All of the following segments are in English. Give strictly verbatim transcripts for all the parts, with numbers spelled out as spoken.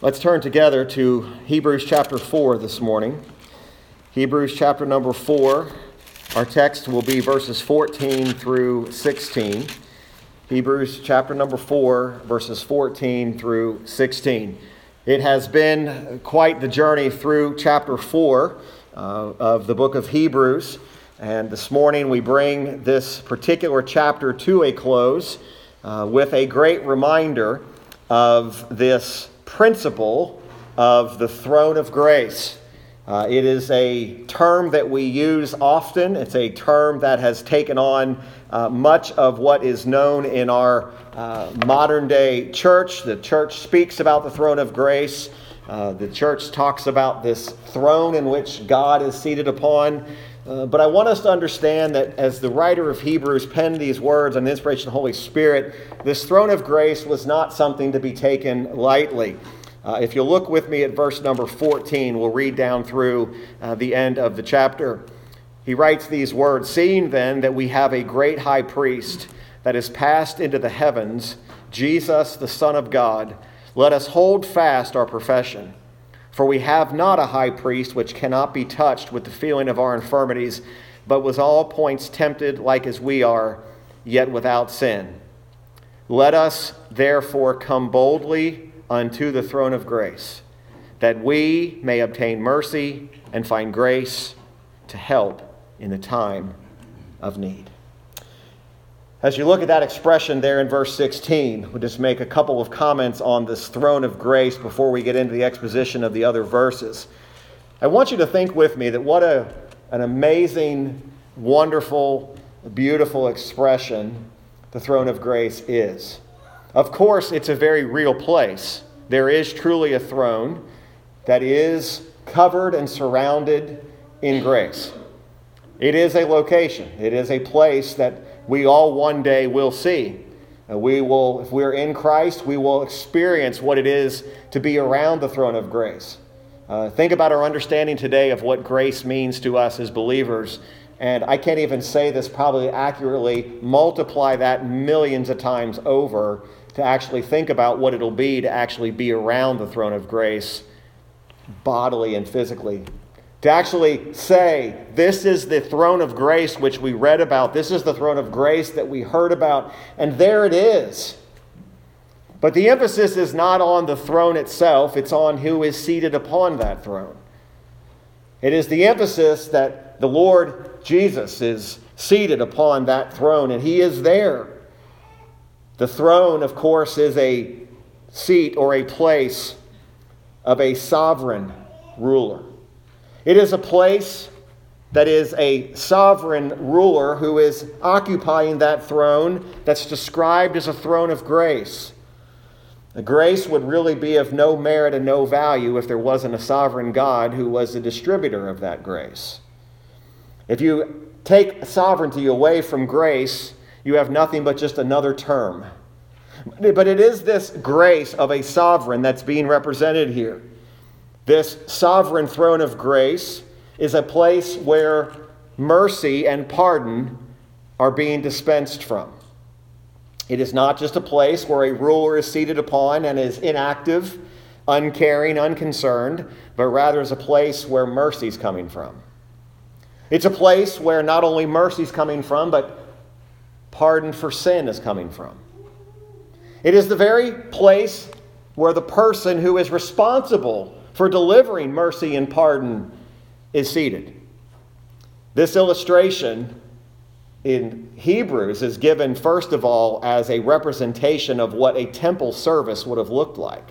Let's turn together to Hebrews chapter four this morning. Hebrews chapter number four. Our text will be verses fourteen through sixteen. Hebrews chapter number four, verses fourteen through sixteen. It has been quite the journey through chapter four uh, of the book of Hebrews. And this morning we bring this particular chapter to a close uh, with a great reminder of this principle of the throne of grace. Uh, it is a term that we use often. It's a term that has taken on uh, much of what is known in our uh, modern day church. The church speaks about the throne of grace. Uh, the church talks about this throne in which God is seated upon. Uh, but I want us to understand that as the writer of Hebrews penned these words on the inspiration of the Holy Spirit, this throne of grace was not something to be taken lightly. Uh, if you'll look with me at verse number fourteen, we'll read down through uh, the end of the chapter. He writes these words, "Seeing then that we have a great high priest that is passed into the heavens, Jesus the Son of God, let us hold fast our profession. For we have not a high priest which cannot be touched with the feeling of our infirmities, but was all points tempted like as we are, yet without sin. Let us therefore come boldly unto the throne of grace, that we may obtain mercy and find grace to help in the time of need." As you look at that expression there in verse sixteen, we'll just make a couple of comments on this throne of grace before we get into the exposition of the other verses. I want you to think with me that what a, an amazing, wonderful, beautiful expression the throne of grace is. Of course, it's a very real place. There is truly a throne that is covered and surrounded in grace. It is a location. It is a place that we all one day will see. We will, if we're in Christ, we will experience what it is to be around the throne of grace. Uh, think about our understanding today of what grace means to us as believers. And I can't even say this probably accurately. Multiply that millions of times over to actually think about what it'll be to actually be around the throne of grace bodily and physically. To actually say, this is the throne of grace which we read about. This is the throne of grace that we heard about. And there it is. But the emphasis is not on the throne itself. It's on who is seated upon that throne. It is the emphasis that the Lord Jesus is seated upon that throne. And he is there. The throne, of course, is a seat or a place of a sovereign ruler. It is a place that is a sovereign ruler who is occupying that throne that's described as a throne of grace. The grace would really be of no merit and no value if there wasn't a sovereign God who was the distributor of that grace. If you take sovereignty away from grace, you have nothing but just another term. But it is this grace of a sovereign that's being represented here. This sovereign throne of grace is a place where mercy and pardon are being dispensed from. It is not just a place where a ruler is seated upon and is inactive, uncaring, unconcerned, but rather is a place where mercy is coming from. It's a place where not only mercy is coming from, but pardon for sin is coming from. It is the very place where the person who is responsible for delivering mercy and pardon is seated. This illustration in Hebrews is given, first of all, as a representation of what a temple service would have looked like.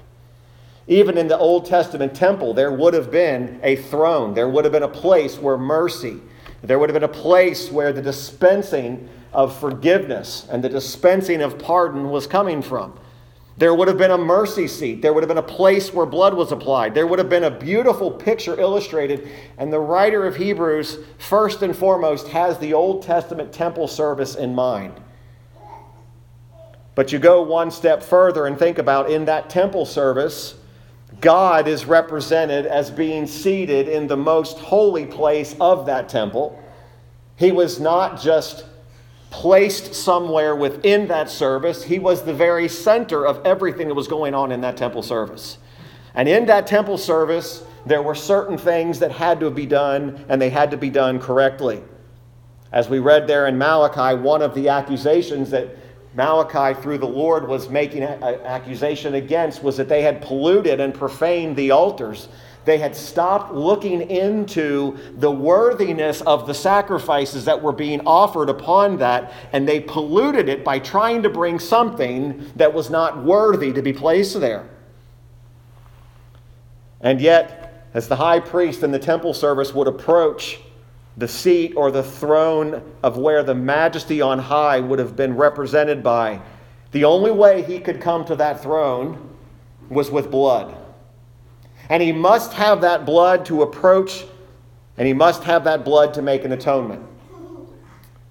Even in the Old Testament temple, there would have been a throne. There would have been a place where mercy, there would have been a place where the dispensing of forgiveness and the dispensing of pardon was coming from. There would have been a mercy seat. There would have been a place where blood was applied. There would have been a beautiful picture illustrated. And the writer of Hebrews, first and foremost, has the Old Testament temple service in mind. But you go one step further and think about in that temple service, God is represented as being seated in the most holy place of that temple. He was not just placed somewhere within that service. He was the very center of everything that was going on in that temple service. And in that temple service, there were certain things that had to be done, and they had to be done correctly. As we read there in Malachi, one of the accusations that Malachi, through the Lord, was making an accusation against was that they had polluted and profaned the altars. They had stopped looking into the worthiness of the sacrifices that were being offered upon that, and they polluted it by trying to bring something that was not worthy to be placed there. And yet, as the high priest in the temple service would approach the seat or the throne of where the majesty on high would have been represented by, the only way he could come to that throne was with blood. And he must have that blood to approach, and he must have that blood to make an atonement.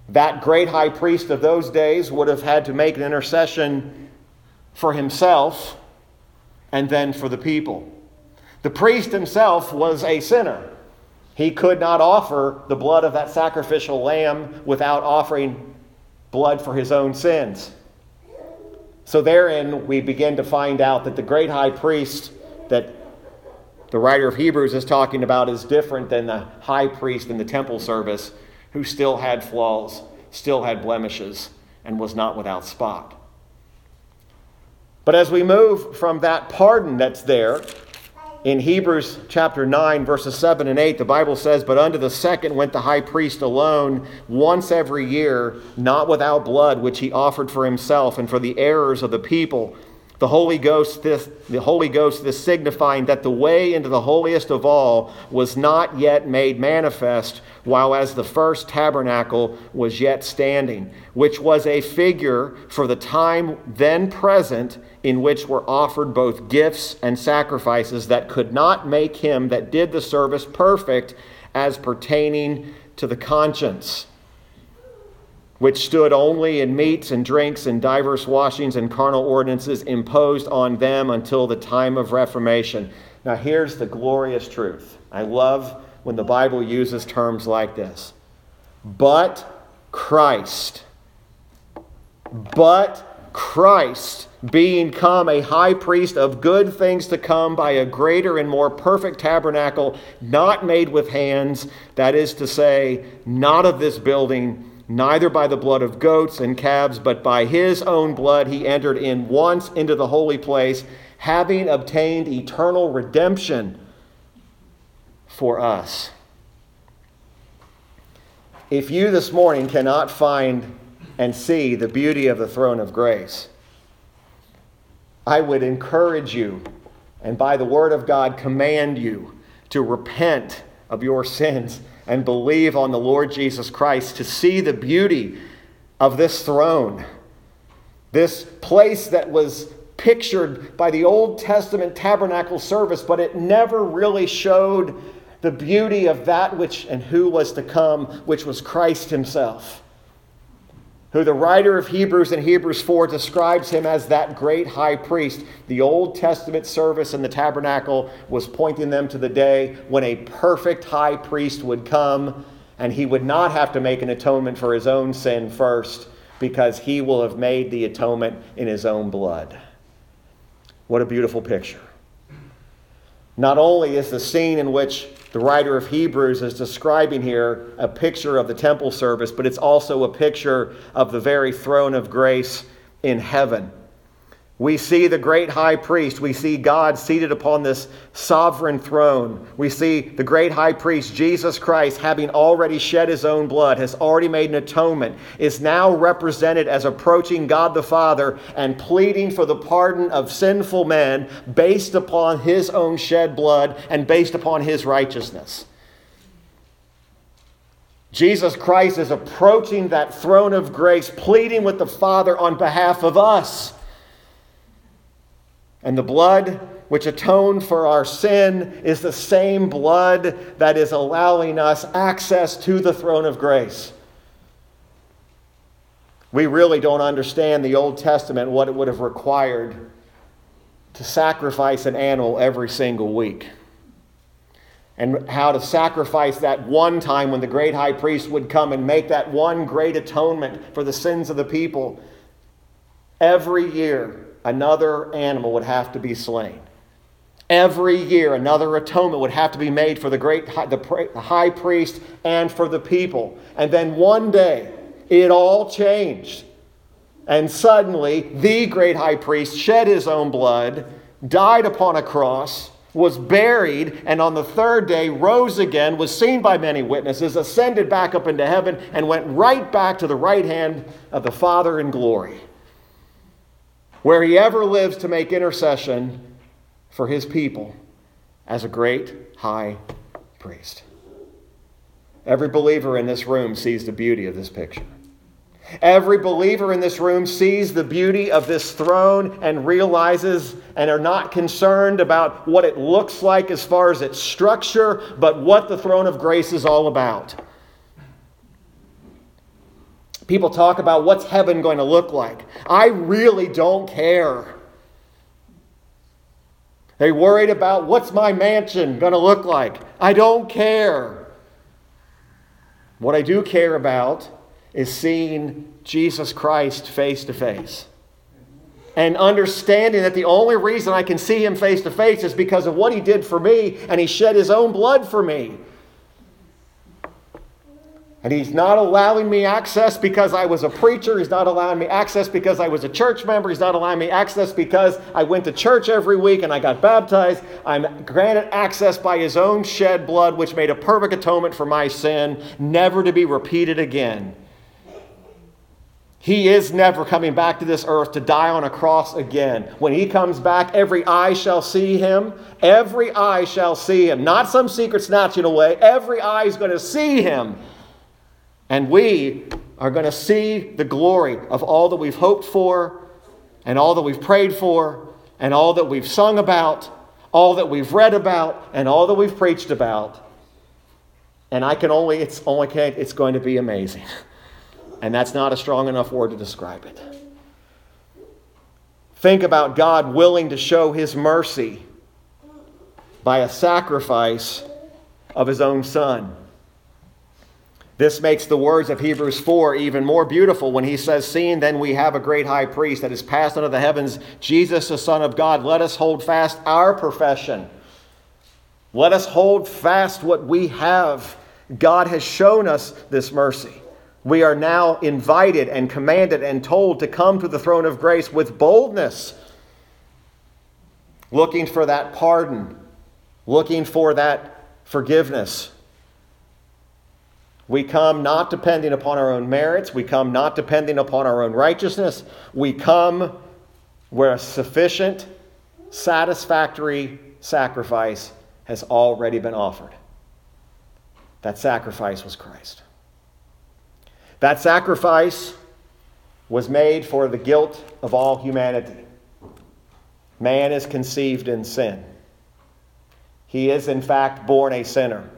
That great high priest of those days would have had to make an intercession for himself and then for the people. The priest himself was a sinner. He could not offer the blood of that sacrificial lamb without offering blood for his own sins. So therein we begin to find out that the great high priest that the writer of Hebrews is talking about is different than the high priest in the temple service, who still had flaws, still had blemishes, and was not without spot. But as we move from that pardon that's there, in Hebrews chapter nine, verses seven and eight, the Bible says, "But unto the second went the high priest alone once every year, not without blood, which he offered for himself and for the errors of the people. The Holy Ghost, this, the Holy Ghost, this signifying that the way into the holiest of all was not yet made manifest, while as the first tabernacle was yet standing, which was a figure for the time then present, in which were offered both gifts and sacrifices that could not make him that did the service perfect as pertaining to the conscience, which stood only in meats and drinks and divers washings and carnal ordinances imposed on them until the time of Reformation." Now here's the glorious truth. I love when the Bible uses terms like this. But Christ, but Christ being come a high priest of good things to come by a greater and more perfect tabernacle, not made with hands, that is to say, not of this building, neither by the blood of goats and calves, but by his own blood he entered in once into the holy place, having obtained eternal redemption for us. If you this morning cannot find and see the beauty of the throne of grace, I would encourage you, and by the word of God command you, to repent of your sins and believe on the Lord Jesus Christ, to see the beauty of this throne, this place that was pictured by the Old Testament tabernacle service, but it never really showed the beauty of that which and who was to come, which was Christ himself, who the writer of Hebrews in Hebrews four describes him as that great high priest. The Old Testament service in the tabernacle was pointing them to the day when a perfect high priest would come, and he would not have to make an atonement for his own sin first, because he will have made the atonement in his own blood. What a beautiful picture. Not only is the scene in which the writer of Hebrews is describing here a picture of the temple service, but it's also a picture of the very throne of grace in heaven. We see the great high priest. We see God seated upon this sovereign throne. We see the great high priest, Jesus Christ, having already shed his own blood, has already made an atonement, is now represented as approaching God the Father and pleading for the pardon of sinful men based upon his own shed blood and based upon his righteousness. Jesus Christ is approaching that throne of grace, pleading with the Father on behalf of us. And the blood which atoned for our sin is the same blood that is allowing us access to the throne of grace. We really don't understand the Old Testament, what it would have required to sacrifice an animal every single week, and how to sacrifice that one time when the great high priest would come and make that one great atonement for the sins of the people. Every year, another animal would have to be slain. Every year, another atonement would have to be made for the great the high priest and for the people. And then one day, it all changed. And suddenly, the great high priest shed his own blood, died upon a cross, was buried, and on the third day rose again, was seen by many witnesses, ascended back up into heaven, and went right back to the right hand of the Father in glory, where he ever lives to make intercession for his people as a great high priest. Every believer in this room sees the beauty of this picture. Every believer in this room sees the beauty of this throne and realizes and are not concerned about what it looks like as far as its structure, but what the throne of grace is all about. People talk about what's heaven going to look like. I really don't care. They worried about what's my mansion going to look like. I don't care. What I do care about is seeing Jesus Christ face to face and understanding that the only reason I can see him face to face is because of what he did for me, and he shed his own blood for me. And he's not allowing me access because I was a preacher. He's not allowing me access because I was a church member. He's not allowing me access because I went to church every week and I got baptized. I'm granted access by his own shed blood, which made a perfect atonement for my sin, never to be repeated again. He is never coming back to this earth to die on a cross again. When he comes back, every eye shall see him. Every eye shall see him. Not some secret snatching away. Every eye is going to see him. And we are going to see the glory of all that we've hoped for, and all that we've prayed for, and all that we've sung about, all that we've read about, and all that we've preached about. And I can only, it's only, it's going to be amazing. And that's not a strong enough word to describe it. Think about God willing to show his mercy by a sacrifice of his own son. This makes the words of Hebrews four even more beautiful when he says, "Seeing then we have a great high priest that is passed unto the heavens, Jesus the Son of God, let us hold fast our profession." Let us hold fast what we have. God has shown us this mercy. We are now invited and commanded and told to come to the throne of grace with boldness, looking for that pardon, looking for that forgiveness. We come not depending upon our own merits. We come not depending upon our own righteousness. We come where a sufficient, satisfactory sacrifice has already been offered. That sacrifice was Christ. That sacrifice was made for the guilt of all humanity. Man is conceived in sin. He is, in fact, born a sinner.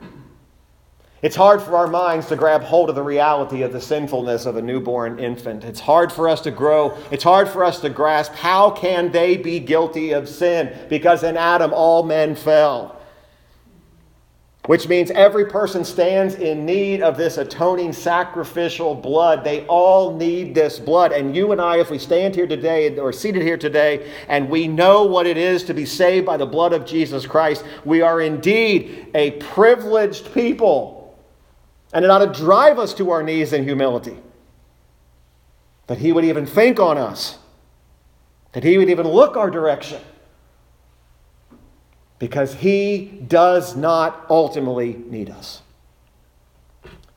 It's hard for our minds to grab hold of the reality of the sinfulness of a newborn infant. It's hard for us to grow. It's hard for us to grasp how can they be guilty of sin, because in Adam all men fell. Which means every person stands in need of this atoning sacrificial blood. They all need this blood. And you and I, if we stand here today or seated here today and we know what it is to be saved by the blood of Jesus Christ, we are indeed a privileged people. And it ought to drive us to our knees in humility. That he would even think on us. That he would even look our direction. Because he does not ultimately need us.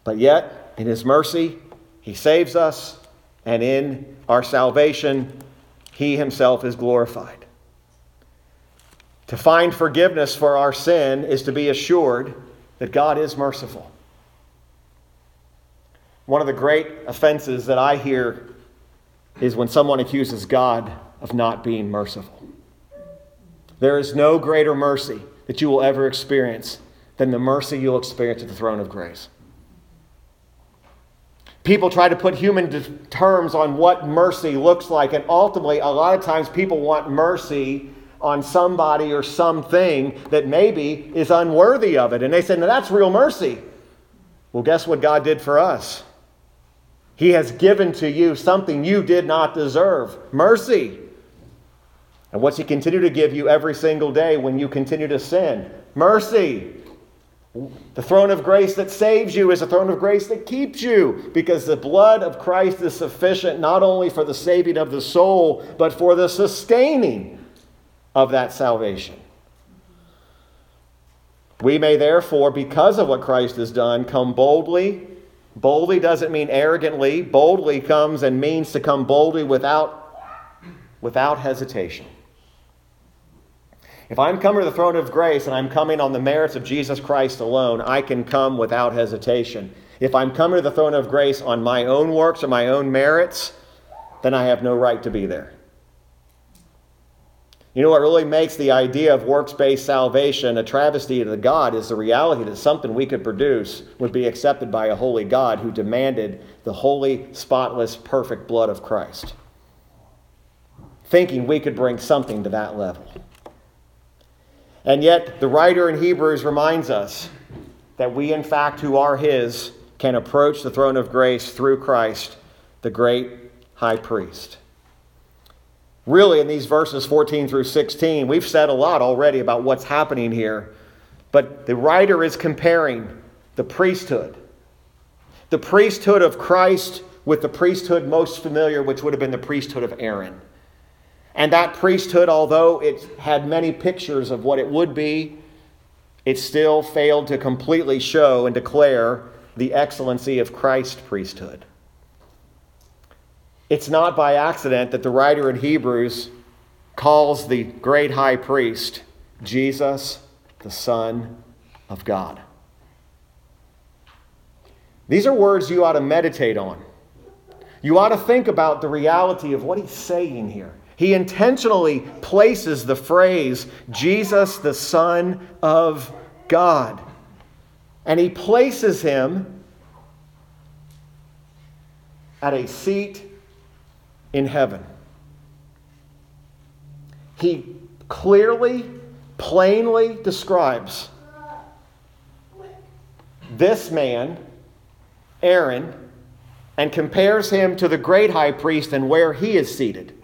But yet, in his mercy, he saves us, and in our salvation, he himself is glorified. To find forgiveness for our sin is to be assured that God is merciful. One of the great offenses that I hear is when someone accuses God of not being merciful. There is no greater mercy that you will ever experience than the mercy you'll experience at the throne of grace. People try to put human terms on what mercy looks like, and ultimately, a lot of times people want mercy on somebody or something that maybe is unworthy of it. And they say, "No, that's real mercy." Well, guess what God did for us? He has given to you something you did not deserve, mercy. And what's he continue to give you every single day when you continue to sin? Mercy. The throne of grace that saves you is a throne of grace that keeps you, because the blood of Christ is sufficient not only for the saving of the soul, but for the sustaining of that salvation. We may therefore, because of what Christ has done, come boldly. Boldly doesn't mean arrogantly. Boldly comes and means to come boldly without, without hesitation. If I'm coming to the throne of grace and I'm coming on the merits of Jesus Christ alone, I can come without hesitation. If I'm coming to the throne of grace on my own works or my own merits, then I have no right to be there. You know what really makes the idea of works-based salvation a travesty to God is the reality that something we could produce would be accepted by a holy God who demanded the holy, spotless, perfect blood of Christ, thinking we could bring something to that level. And yet, the writer in Hebrews reminds us that we, in fact, who are His, can approach the throne of grace through Christ, the great high priest. Really, in these verses fourteen through sixteen, we've said a lot already about what's happening here, but the writer is comparing the priesthood, the priesthood of Christ, with the priesthood most familiar, which would have been the priesthood of Aaron. And that priesthood, although it had many pictures of what it would be, it still failed to completely show and declare the excellency of Christ's priesthood. It's not by accident that the writer in Hebrews calls the great high priest Jesus, the Son of God. These are words you ought to meditate on. You ought to think about the reality of what he's saying here. He intentionally places the phrase, Jesus, the Son of God. And he places him at a seat in heaven. He clearly, plainly describes this man, Aaron, and compares him to the great high priest and where he is seated.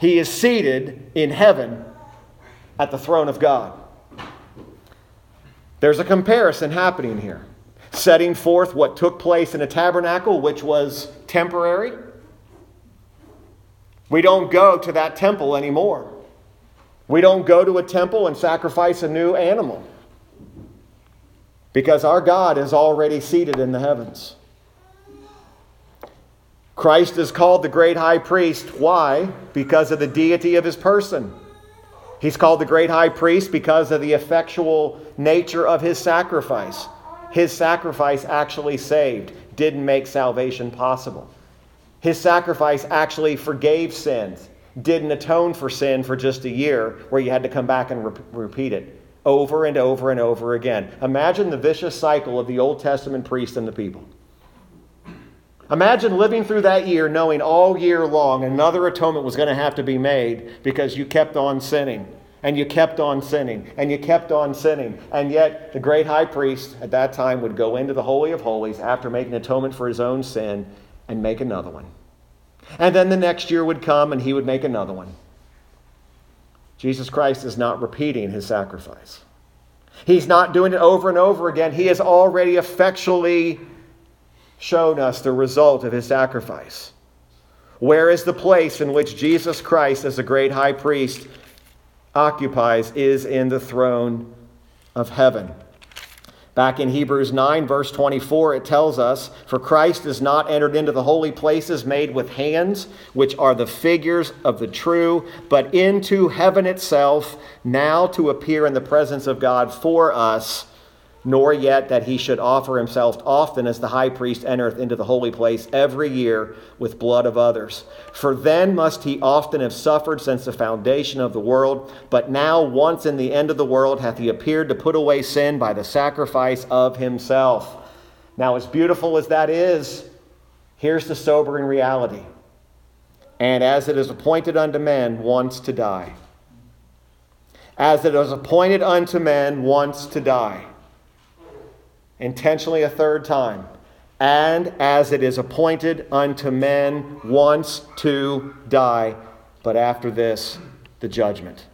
He is seated in heaven at the throne of God. There's a comparison happening here, setting forth what took place in the tabernacle, which was temporary. We don't go to that temple anymore. We don't go to a temple and sacrifice a new animal, because our God is already seated in the heavens. Christ is called the great high priest. Why? Because of the deity of his person. He's called the great high priest because of the effectual nature of his sacrifice. His sacrifice actually saved, didn't make salvation possible. His sacrifice actually forgave sins, didn't atone for sin for just a year where you had to come back and re- repeat it over and over and over again. Imagine the vicious cycle of the Old Testament priest and the people. Imagine living through that year knowing all year long another atonement was going to have to be made because you kept on sinning, and you kept on sinning, and you kept on sinning. And yet the great high priest at that time would go into the Holy of Holies after making atonement for his own sin and make another one. And then the next year would come and he would make another one. Jesus Christ is not repeating his sacrifice. He's not doing it over and over again. He is already effectually shown us the result of his sacrifice. Where is the place in which Jesus Christ as the great high priest occupies is in the throne of heaven. Back in Hebrews nine, verse twenty-four, it tells us, "For Christ is not entered into the holy places made with hands, which are the figures of the true, but into heaven itself, now to appear in the presence of God for us, nor yet that he should offer himself often as the high priest entereth into the holy place every year with blood of others. For then must he often have suffered since the foundation of the world, but now once in the end of the world hath he appeared to put away sin by the sacrifice of himself." Now, as beautiful as that is, here's the sobering reality. "And as it is appointed unto men once to die." As it is appointed unto men once to die. Intentionally a third time. "And as it is appointed unto men once to die, but after this the judgment.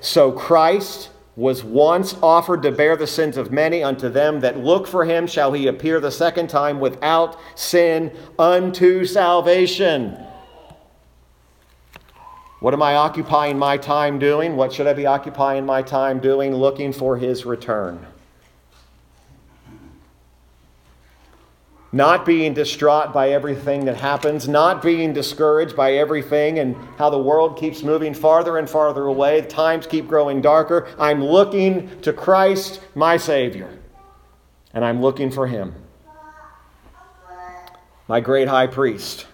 So Christ was once offered to bear the sins of many. Unto them that look for him shall he appear the second time without sin unto salvation. What am I occupying my time doing? What should I be occupying my time doing? Looking for his return. Not being distraught by everything that happens. Not being discouraged by everything and how the world keeps moving farther and farther away. Times keep growing darker. I'm looking to Christ, my Savior. And I'm looking for him. My great high priest.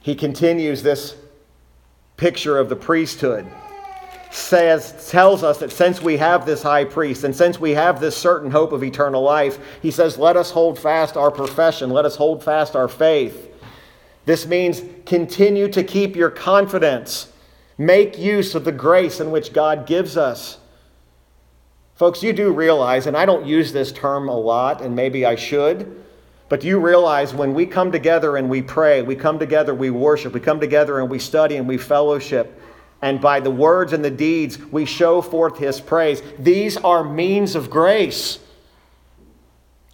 He continues this picture of the priesthood. Says, tells us that since we have this high priest and since we have this certain hope of eternal life, he says, let us hold fast our profession. Let us hold fast our faith. This means continue to keep your confidence. Make use of the grace in which God gives us. Folks, you do realize, and I don't use this term a lot, and maybe I should, but do you realize when we come together and we pray, we come together, we worship, we come together and we study and we fellowship, and by the words and the deeds, we show forth his praise. These are means of grace.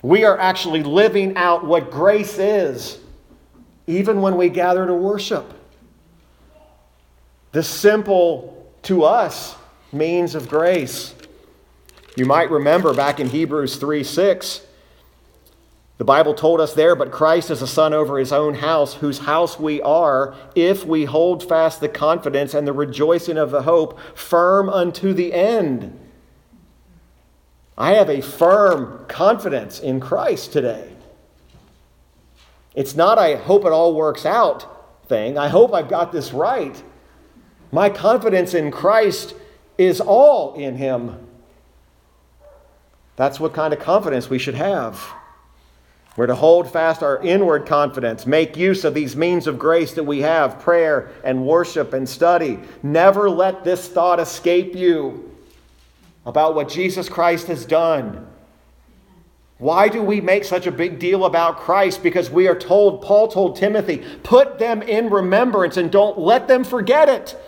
We are actually living out what grace is, even when we gather to worship. The simple, to us, means of grace. You might remember back in Hebrews three six, the Bible told us there, but Christ is a son over his own house, whose house we are, if we hold fast the confidence and the rejoicing of the hope firm unto the end. I have a firm confidence in Christ today. It's not a hope it all works out thing. I hope I've got this right. My confidence in Christ is all in him. That's what kind of confidence we should have. We're to hold fast our inward confidence, make use of these means of grace that we have, prayer and worship and study. Never let this thought escape you about what Jesus Christ has done. Why do we make such a big deal about Christ? Because we are told, Paul told Timothy, put them in remembrance and don't let them forget it.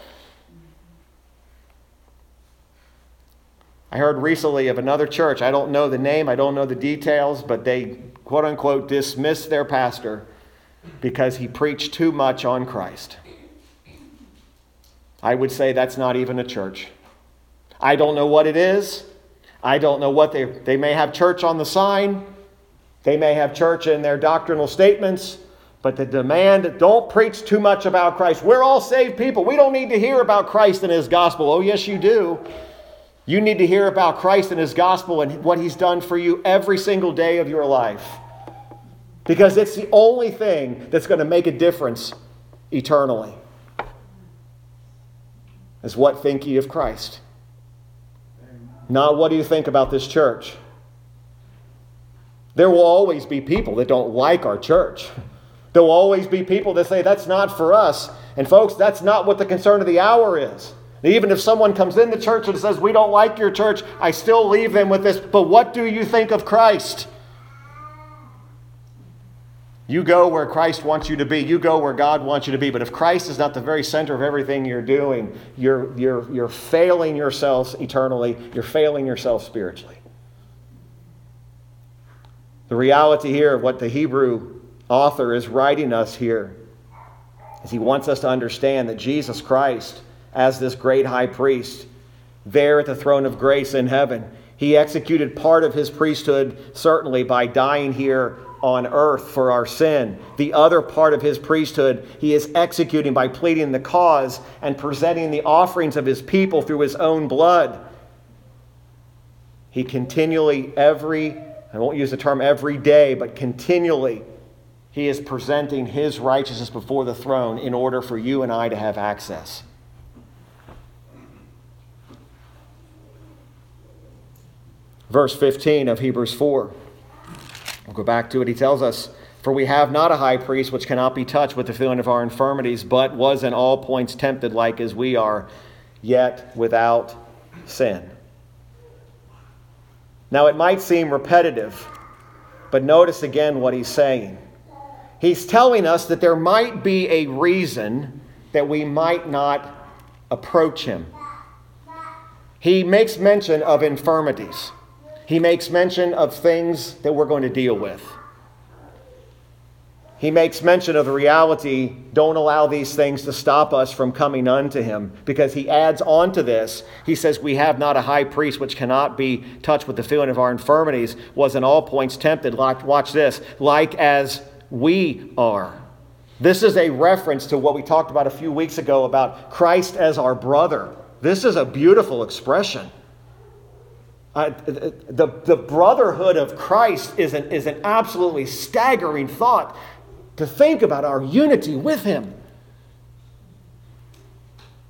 I heard recently of another church, I don't know the name, I don't know the details, but they, quote unquote, dismissed their pastor because he preached too much on Christ. I would say that's not even a church. I don't know what it is. I don't know what they, they may have church on the sign. They may have church in their doctrinal statements. But the demand, don't preach too much about Christ. We're all saved people. We don't need to hear about Christ and his gospel. Oh, yes, you do. You need to hear about Christ and his gospel and what he's done for you every single day of your life. Because it's the only thing that's going to make a difference eternally. Is what think ye of Christ? Not what do you think about this church? There will always be people that don't like our church. There will always be people that say that's not for us. And folks, that's not what the concern of the hour is. Even if someone comes in the church and says, we don't like your church, I still leave them with this, but what do you think of Christ? You go where Christ wants you to be. You go where God wants you to be. But if Christ is not the very center of everything you're doing, you're, you're, you're failing yourselves eternally. You're failing yourself spiritually. The reality here of what the Hebrew author is writing us here is he wants us to understand that Jesus Christ, as this great high priest, there at the throne of grace in heaven, he executed part of his priesthood, certainly by dying here on earth for our sin. The other part of his priesthood, he is executing by pleading the cause and presenting the offerings of his people through his own blood. He continually, every, I won't use the term every day, but continually, he is presenting his righteousness before the throne in order for you and I to have access. Verse fifteen of Hebrews four. We'll go back to it. He tells us, for we have not a high priest which cannot be touched with the feeling of our infirmities, but was in all points tempted like as we are, yet without sin. Now it might seem repetitive, but notice again what he's saying. he's telling us that there might be a reason that we might not approach him. He makes mention of infirmities. He makes mention of things that we're going to deal with. He makes mention of the reality, don't allow these things to stop us from coming unto him. Because he adds on to this, he says, we have not a high priest which cannot be touched with the feeling of our infirmities, was in all points tempted, like, watch this, like as we are. This is a reference to what we talked about a few weeks ago about Christ as our brother. This is a beautiful expression. Uh, the, the brotherhood of Christ is an, is an absolutely staggering thought. To think about our unity with him.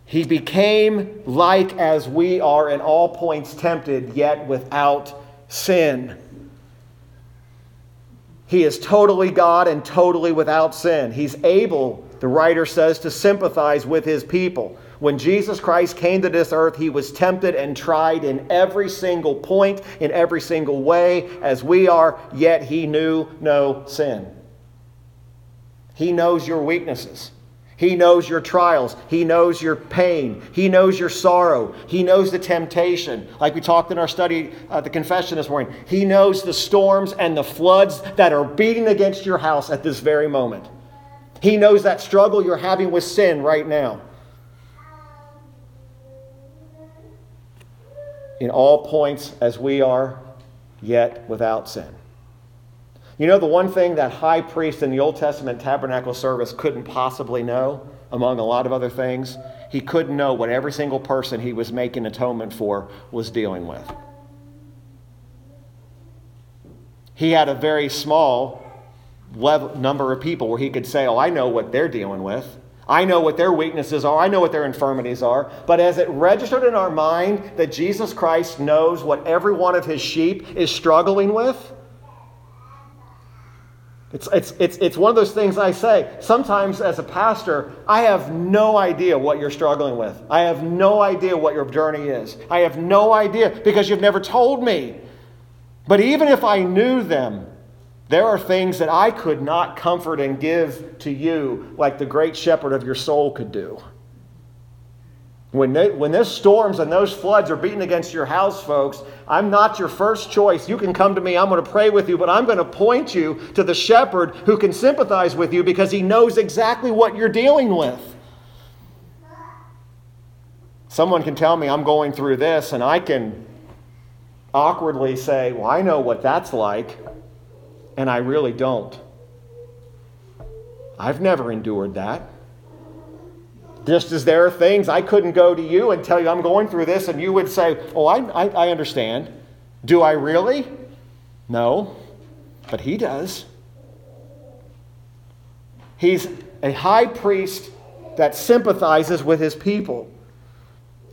He became like as we are in all points tempted, yet without sin. He is totally God and totally without sin. He's able, the writer says, to sympathize with his people. When Jesus Christ came to this earth, he was tempted and tried in every single point, in every single way, as we are, yet he knew no sin. He knows your weaknesses. He knows your trials. He knows your pain. He knows your sorrow. He knows the temptation. Like we talked in our study, uh, the confession this morning. He knows the storms and the floods that are beating against your house at this very moment. He knows that struggle you're having with sin right now. In all points as we are, yet without sin. You know the one thing that high priest in the Old Testament tabernacle service couldn't possibly know, among a lot of other things? He couldn't know what every single person he was making atonement for was dealing with. He had a very small level, number of people where he could say, oh, I know what they're dealing with. I know what their weaknesses are. I know what their infirmities are. But as it registered in our mind that Jesus Christ knows what every one of his sheep is struggling with, It's, it's, it's, it's one of those things I say. Sometimes as a pastor, I have no idea what you're struggling with. I have no idea what your journey is. I have no idea because you've never told me. But even if I knew them, there are things that I could not comfort and give to you like the great shepherd of your soul could do. When, they, when those storms and those floods are beating against your house, folks, I'm not your first choice. You can come to me. I'm going to pray with you, but I'm going to point you to the shepherd who can sympathize with you because he knows exactly what you're dealing with. Someone can tell me I'm going through this, and I can awkwardly say, well, I know what that's like, and I really don't. I've never endured that. Just as there are things, I couldn't go to you and tell you I'm going through this, and you would say, oh, I, I, I understand. Do I really? No, but he does. He's a high priest that sympathizes with his people.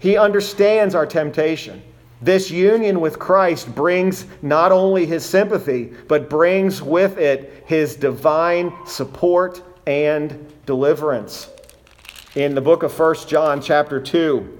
He understands our temptation. This union with Christ brings not only his sympathy, but brings with it his divine support and deliverance. In the book of First John chapter two,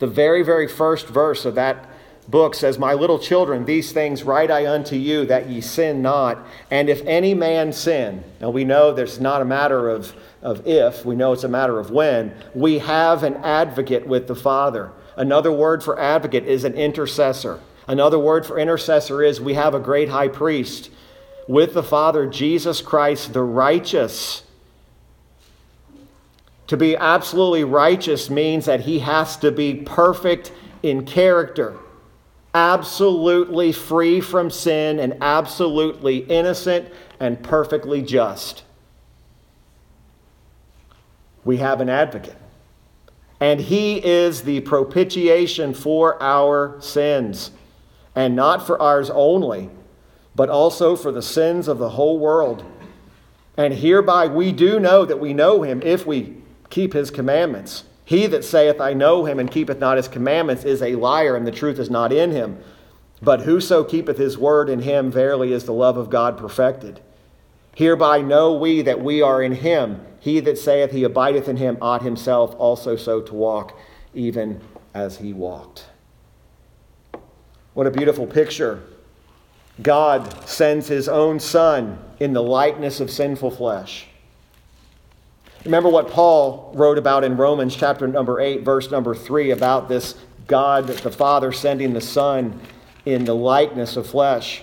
the very, very first verse of that book says, My little children, these things write I unto you, that ye sin not. And if any man sin, now we know there's not a matter of, of if, we know it's a matter of when, we have an advocate with the Father. Another word for advocate is an intercessor. Another word for intercessor is we have a great high priest with the Father, Jesus Christ, the righteous. To be absolutely righteous means that he has to be perfect in character, absolutely free from sin, and absolutely innocent and perfectly just. We have an advocate, and he is the propitiation for our sins, and not for ours only, but also for the sins of the whole world. And hereby we do know that we know him if we keep his commandments. He that saith, I know him, and keepeth not his commandments, is a liar, and the truth is not in him. But whoso keepeth his word, in him verily is the love of God perfected. Hereby know we that we are in him. He that saith he abideth in him ought himself also so to walk, even as he walked. What a beautiful picture God sends his own Son in the likeness of sinful flesh. Remember what Paul wrote about in Romans chapter number eight, verse number three, about this God, the Father, sending the Son in the likeness of flesh.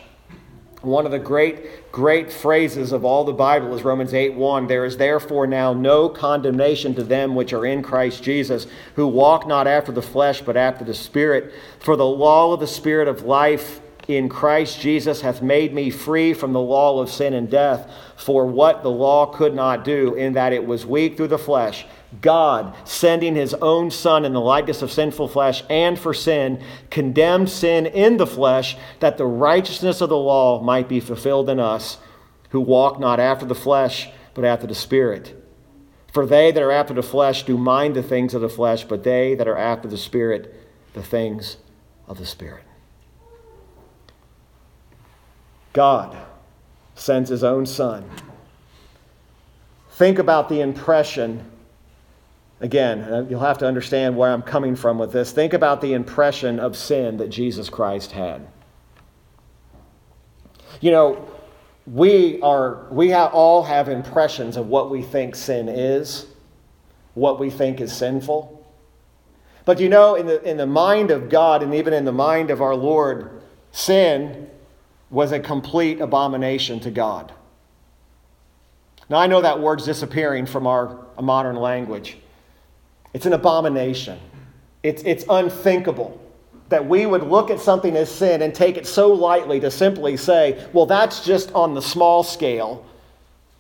One of the great, great phrases of all the Bible is Romans eight one. There is therefore now no condemnation to them which are in Christ Jesus, who walk not after the flesh, but after the Spirit. For the law of the Spirit of life in Christ Jesus hath made me free from the law of sin and death. For what the law could not do, in that it was weak through the flesh, God, sending his own Son in the likeness of sinful flesh, and for sin, condemned sin in the flesh, that the righteousness of the law might be fulfilled in us, who walk not after the flesh, but after the Spirit. For they that are after the flesh do mind the things of the flesh, but they that are after the Spirit, the things of the Spirit. God sends his own Son. Think about the impression. Again, you'll have to understand where I'm coming from with this. Think about the impression of sin that Jesus Christ had. You know, we are we have, all have impressions of what we think sin is, what we think is sinful. But you know, in the in the mind of God, and even in the mind of our Lord, sin was a complete abomination to God. Now, I know that word's disappearing from our modern language. It's an abomination. It's, it's unthinkable that we would look at something as sin and take it so lightly to simply say, well, that's just on the small scale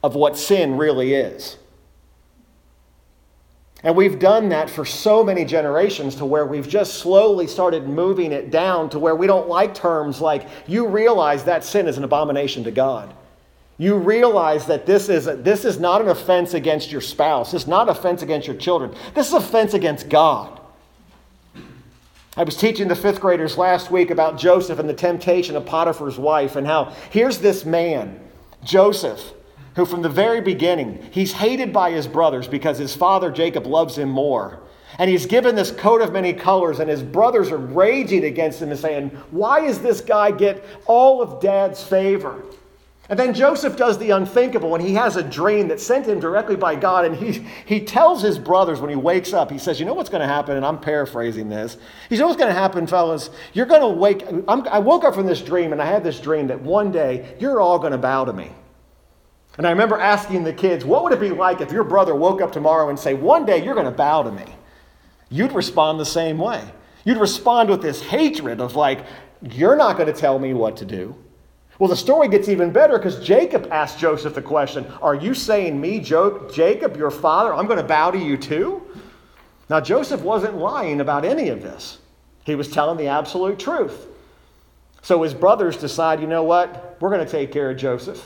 of what sin really is. And we've done that for so many generations to where we've just slowly started moving it down to where we don't like terms like, you realize that sin is an abomination to God. You realize that this is, a, this is not an offense against your spouse. This is not an offense against your children. This is an offense against God. I was teaching the fifth graders last week about Joseph and the temptation of Potiphar's wife, and how here's this man, Joseph, who from the very beginning, he's hated by his brothers because his father Jacob loves him more. And he's given this coat of many colors, and his brothers are raging against him and saying, why does this guy get all of Dad's favor? And then Joseph does the unthinkable, and he has a dream that's sent him directly by God, and he, he tells his brothers when he wakes up, he says, you know what's going to happen? And I'm paraphrasing this. He says, you know what's going to happen, fellas? You're going to wake, I'm, I woke up from this dream, and I had this dream that one day you're all going to bow to me. And I remember asking the kids, what would it be like if your brother woke up tomorrow and say, one day you're going to bow to me? You'd respond the same way. You'd respond with this hatred of like, you're not going to tell me what to do. Well, the story gets even better because Jacob asked Joseph the question, are you saying me, jo- Jacob, your father, I'm going to bow to you too? Now, Joseph wasn't lying about any of this. He was telling the absolute truth. So his brothers decide, you know what? We're going to take care of Joseph.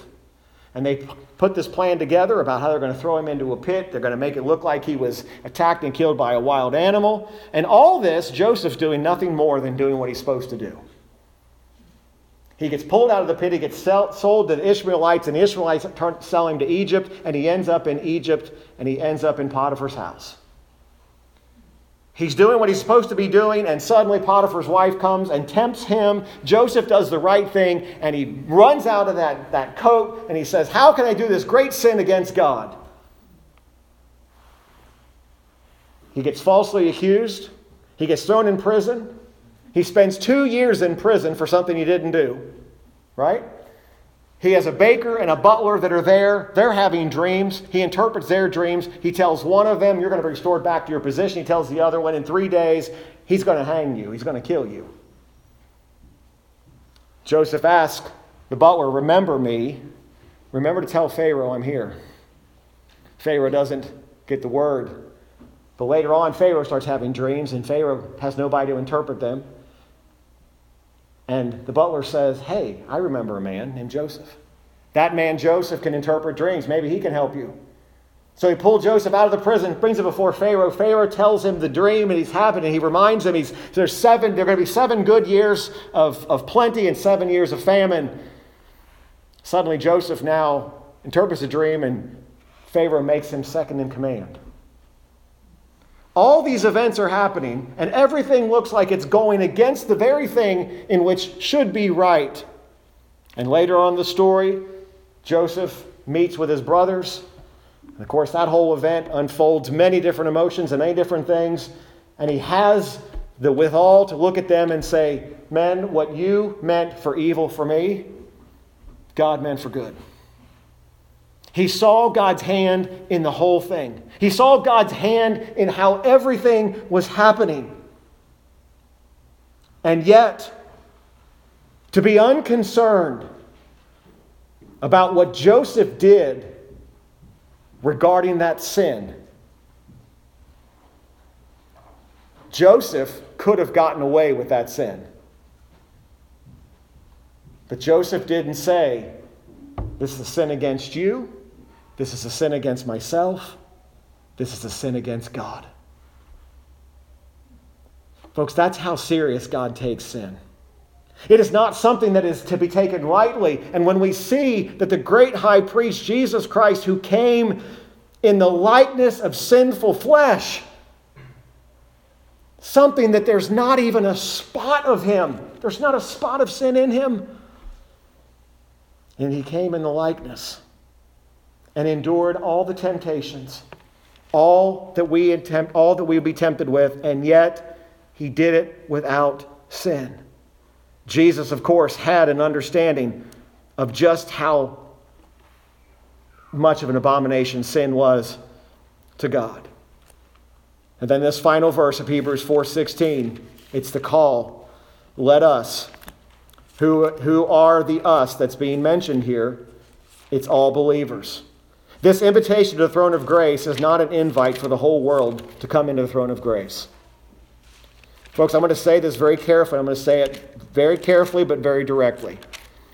And they put this plan together about how they're going to throw him into a pit. They're going to make it look like he was attacked and killed by a wild animal. And all this, Joseph's doing nothing more than doing what he's supposed to do. He gets pulled out of the pit, he gets sold to the Ishmaelites, and the Ishmaelites sell him to Egypt, and he ends up in Egypt, and he ends up in Potiphar's house. He's doing what he's supposed to be doing, and suddenly Potiphar's wife comes and tempts him. Joseph does the right thing, and he runs out of that, that coat, and he says, how can I do this great sin against God? He gets falsely accused. He gets thrown in prison. He spends two years in prison for something he didn't do, right? He has a baker and a butler that are there. They're having dreams. He interprets their dreams. He tells one of them, you're going to be restored back to your position. He tells the other one, in three days, he's going to hang you. He's going to kill you. Joseph asked the butler, remember me. Remember to tell Pharaoh I'm here. Pharaoh doesn't get the word. But later on, Pharaoh starts having dreams, and Pharaoh has nobody to interpret them. And the butler says, hey, I remember a man named Joseph. That man, Joseph, can interpret dreams. Maybe he can help you. So he pulled Joseph out of the prison, brings him before Pharaoh. Pharaoh tells him the dream, and he's having it. He reminds him he's, there's seven, there are going to be seven good years of, of plenty and seven years of famine. Suddenly, Joseph now interprets a dream, and Pharaoh makes him second in command. All these events are happening, and everything looks like it's going against the very thing in which should be right. And later on in the story, Joseph meets with his brothers. And of course, that whole event unfolds many different emotions and many different things. And he has the withal to look at them and say, men, what you meant for evil for me, God meant for good. He saw God's hand in the whole thing. He saw God's hand in how everything was happening. And yet, to be unconcerned about what Joseph did regarding that sin. Joseph could have gotten away with that sin. But Joseph didn't say, this is a sin against you. This is a sin against myself. This is a sin against God. Folks, that's how serious God takes sin. It is not something that is to be taken lightly. And when we see that the great high priest, Jesus Christ, who came in the likeness of sinful flesh, something that there's not even a spot of him, there's not a spot of sin in him. And he came in the likeness and endured all the temptations, all that we attempt, all that we would be tempted with, and yet he did it without sin. Jesus, of course, had an understanding of just how much of an abomination sin was to God. And then this final verse of Hebrews four sixteen, it's the call. Let us, who, who are the us that's being mentioned here, it's all believers. This invitation to the throne of grace is not an invite for the whole world to come into the throne of grace. Folks, I'm going to say this very carefully. I'm going to say it very carefully, but very directly.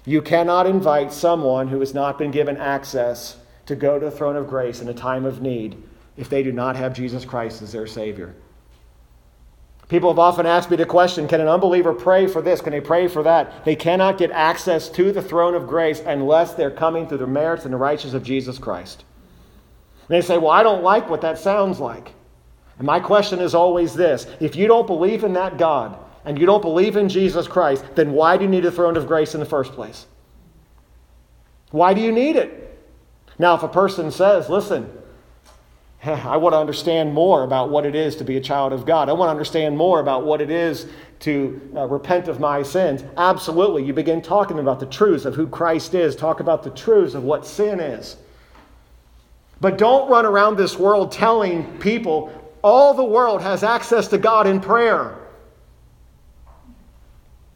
You cannot invite someone who has not been given access to go to the throne of grace in a time of need if they do not have Jesus Christ as their Savior. People have often asked me the question, can an unbeliever pray for this? Can they pray for that? They cannot get access to the throne of grace unless they're coming through the merits and the righteousness of Jesus Christ. And they say, well, I don't like what that sounds like. And my question is always this. If you don't believe in that God and you don't believe in Jesus Christ, then why do you need a throne of grace in the first place? Why do you need it? Now, if a person says, listen, I want to understand more about what it is to be a child of God. I want to understand more about what it is to uh, repent of my sins. Absolutely. You begin talking about the truths of who Christ is. Talk about the truths of what sin is. But don't run around this world telling people all the world has access to God in prayer.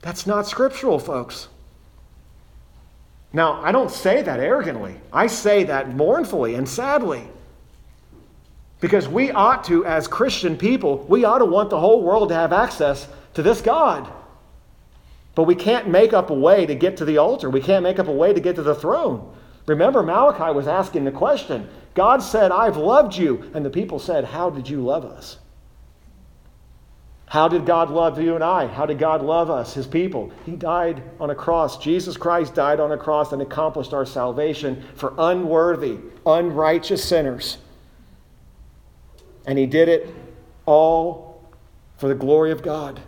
That's not scriptural, folks. Now, I don't say that arrogantly. I say that mournfully and sadly. Because we ought to, as Christian people, we ought to want the whole world to have access to this God. But we can't make up a way to get to the altar. We can't make up a way to get to the throne. Remember, Malachi was asking the question, God said, I've loved you. And the people said, how did you love us? How did God love you and I? How did God love us, his people? He died on a cross. Jesus Christ died on a cross and accomplished our salvation for unworthy, unrighteous sinners. And he did it all for the glory of God.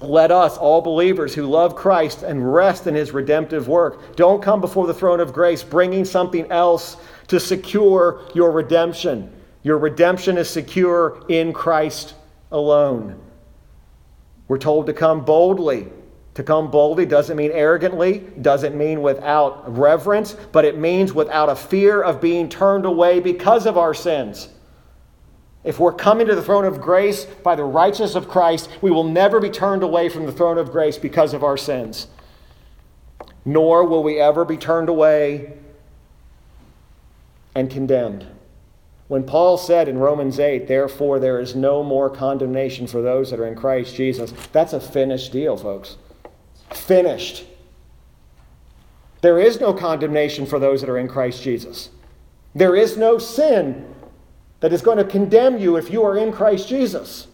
Let us, all believers who love Christ and rest in his redemptive work, don't come before the throne of grace bringing something else to secure your redemption. Your redemption is secure in Christ alone. We're told to come boldly. To come boldly doesn't mean arrogantly, doesn't mean without reverence, but it means without a fear of being turned away because of our sins. If we're coming to the throne of grace by the righteousness of Christ, we will never be turned away from the throne of grace because of our sins. Nor will we ever be turned away and condemned. When Paul said in Romans eight, therefore there is no more condemnation for those that are in Christ Jesus, that's a finished deal, folks. Finished. There is no condemnation for those that are in Christ Jesus. There is no sin that is going to condemn you if you are in Christ Jesus.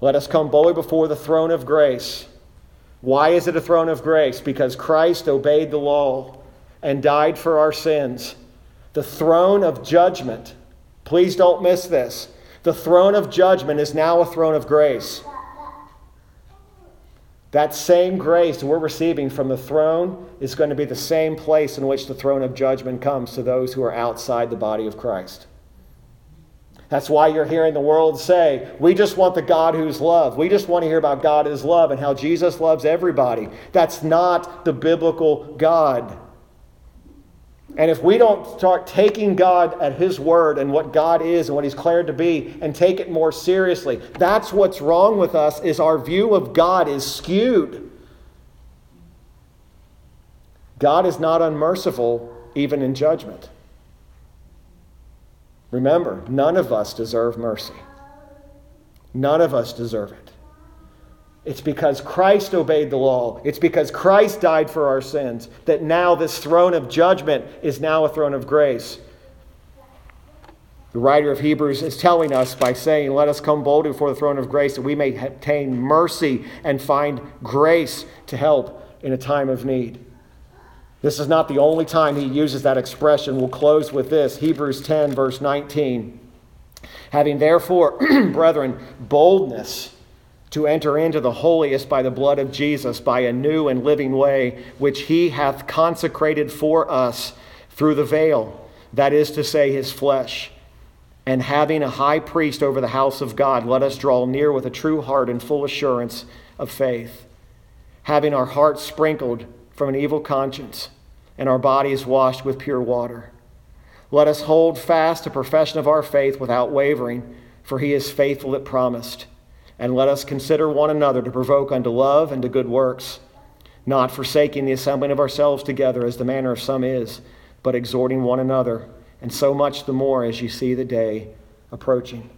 Let us come boldly before the throne of grace. Why is it a throne of grace? Because Christ obeyed the law and died for our sins. The throne of judgment, please don't miss this, the throne of judgment is now a throne of grace. That same grace we're receiving from the throne is going to be the same place in which the throne of judgment comes to those who are outside the body of Christ. That's why you're hearing the world say, we just want the God who's love. We just want to hear about God as love and how Jesus loves everybody. That's not the biblical God. And if we don't start taking God at His word and what God is and what He's declared to be and take it more seriously, that's what's wrong with us, is our view of God is skewed. God is not unmerciful even in judgment. Remember, none of us deserve mercy. None of us deserve it. It's because Christ obeyed the law. It's because Christ died for our sins that now this throne of judgment is now a throne of grace. The writer of Hebrews is telling us by saying, let us come boldly before the throne of grace that we may obtain mercy and find grace to help in a time of need. This is not the only time he uses that expression. We'll close with this. Hebrews ten, verse nineteen. Having therefore, brethren, boldness to enter into the holiest by the blood of Jesus, by a new and living way, which he hath consecrated for us through the veil, that is to say, his flesh. And having a high priest over the house of God, let us draw near with a true heart and full assurance of faith, having our hearts sprinkled from an evil conscience, and our bodies washed with pure water. Let us hold fast the profession of our faith without wavering, for he is faithful that promised. And let us consider one another to provoke unto love and to good works, not forsaking the assembling of ourselves together, as the manner of some is, but exhorting one another, and so much the more as you see the day approaching.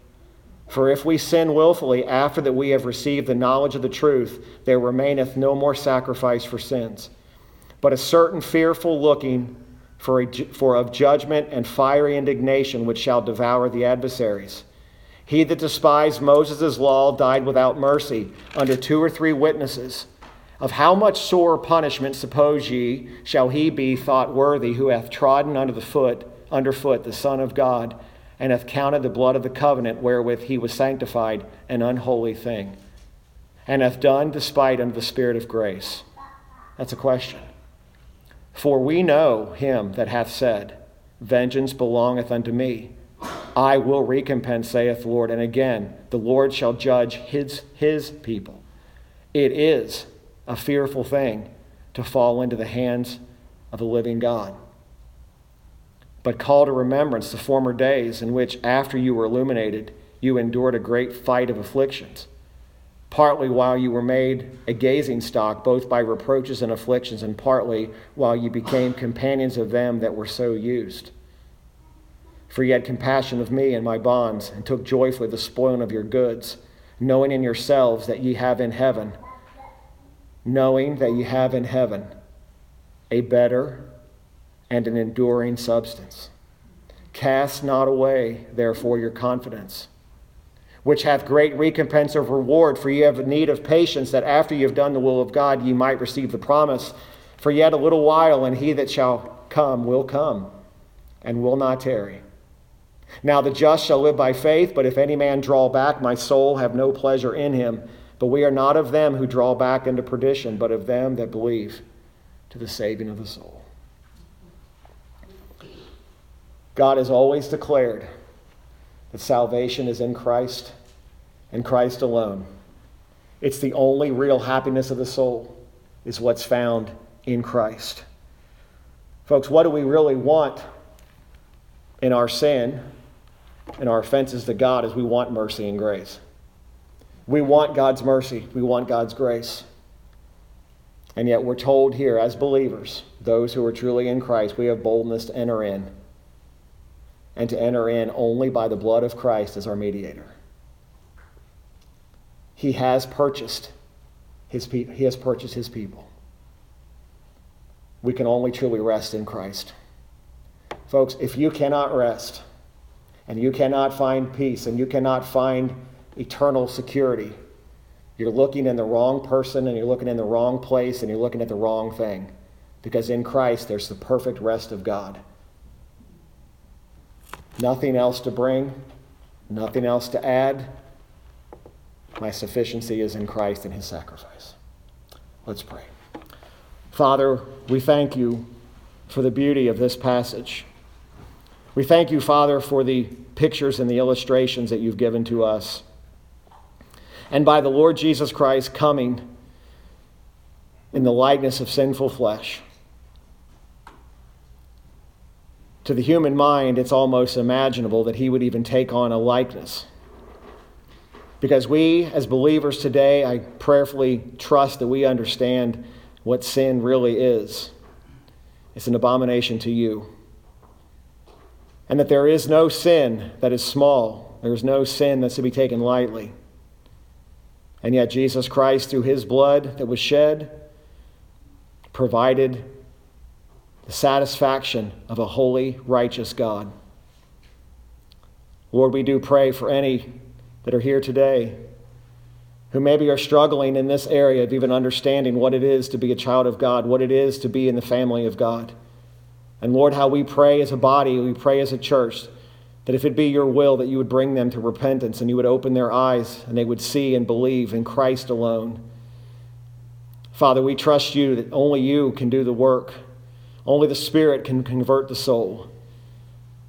For if we sin willfully after that we have received the knowledge of the truth, there remaineth no more sacrifice for sins, but a certain fearful looking for, a, for of judgment and fiery indignation which shall devour the adversaries. He that despised Moses' law died without mercy under two or three witnesses. Of how much sore punishment, suppose ye, shall he be thought worthy who hath trodden under the foot, underfoot the Son of God, and hath counted the blood of the covenant wherewith he was sanctified an unholy thing, and hath done despite unto the Spirit of grace? That's a question. For we know him that hath said, vengeance belongeth unto me. I will recompense, saith the Lord. And again, the Lord shall judge his, his people. It is a fearful thing to fall into the hands of a living God. But call to remembrance the former days in which, after you were illuminated, you endured a great fight of afflictions, partly while you were made a gazing stock, both by reproaches and afflictions, and partly while you became companions of them that were so used. For ye had compassion of me and my bonds, and took joyfully the spoiling of your goods, knowing in yourselves that ye have in heaven, knowing that ye have in heaven a better and an enduring substance. Cast not away, therefore, your confidence, which hath great recompense of reward, for ye have need of patience, that after ye have done the will of God, ye might receive the promise. For yet a little while, and he that shall come will come, and will not tarry. Now the just shall live by faith, but if any man draw back, my soul have no pleasure in him. But we are not of them who draw back into perdition, but of them that believe to the saving of the soul. God has always declared that salvation is in Christ and Christ alone. It's the only real happiness of the soul, is what's found in Christ. Folks, what do we really want in our sin and our offenses to God? Is we want mercy and grace. We want God's mercy. We want God's grace. And yet we're told here, as believers, those who are truly in Christ, we have boldness to enter in, and to enter in only by the blood of Christ as our mediator. He has purchased his pe- He has purchased his people. We can only truly rest in Christ. Folks, if you cannot rest, and you cannot find peace, and you cannot find eternal security, you're looking in the wrong person, and you're looking in the wrong place, and you're looking at the wrong thing. Because in Christ, there's the perfect rest of God. Nothing else to bring, nothing else to add. My sufficiency is in Christ and his sacrifice. Let's pray. Father, we thank you for the beauty of this passage. We thank you, Father, for the pictures and the illustrations that you've given to us. And by the Lord Jesus Christ coming in the likeness of sinful flesh. To the human mind, it's almost imaginable that he would even take on a likeness. Because we, as believers today, I prayerfully trust that we understand what sin really is. It's an abomination to you. And that there is no sin that is small. There is no sin that's to be taken lightly. And yet Jesus Christ, through his blood that was shed, provided the satisfaction of a holy, righteous God. Lord, we do pray for any that are here today who maybe are struggling in this area of even understanding what it is to be a child of God, what it is to be in the family of God. And Lord, how we pray as a body, we pray as a church, that if it be your will, that you would bring them to repentance and you would open their eyes and they would see and believe in Christ alone. Father, we trust you that only you can do the work. Only the Spirit can convert the soul.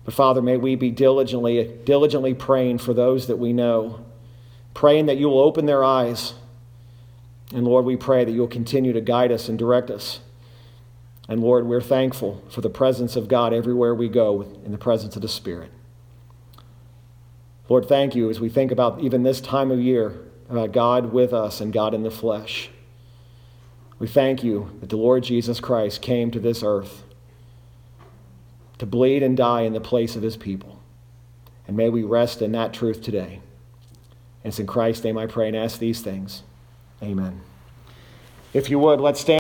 But Father, may we be diligently, diligently praying for those that we know, praying that you will open their eyes. And Lord, we pray that you'll continue to guide us and direct us. And Lord, we're thankful for the presence of God everywhere we go in the presence of the Spirit. Lord, thank you as we think about even this time of year, about God with us and God in the flesh. We thank you that the Lord Jesus Christ came to this earth to bleed and die in the place of his people. And may we rest in that truth today. And it's in Christ's name I pray and ask these things. Amen. If you would, let's stand.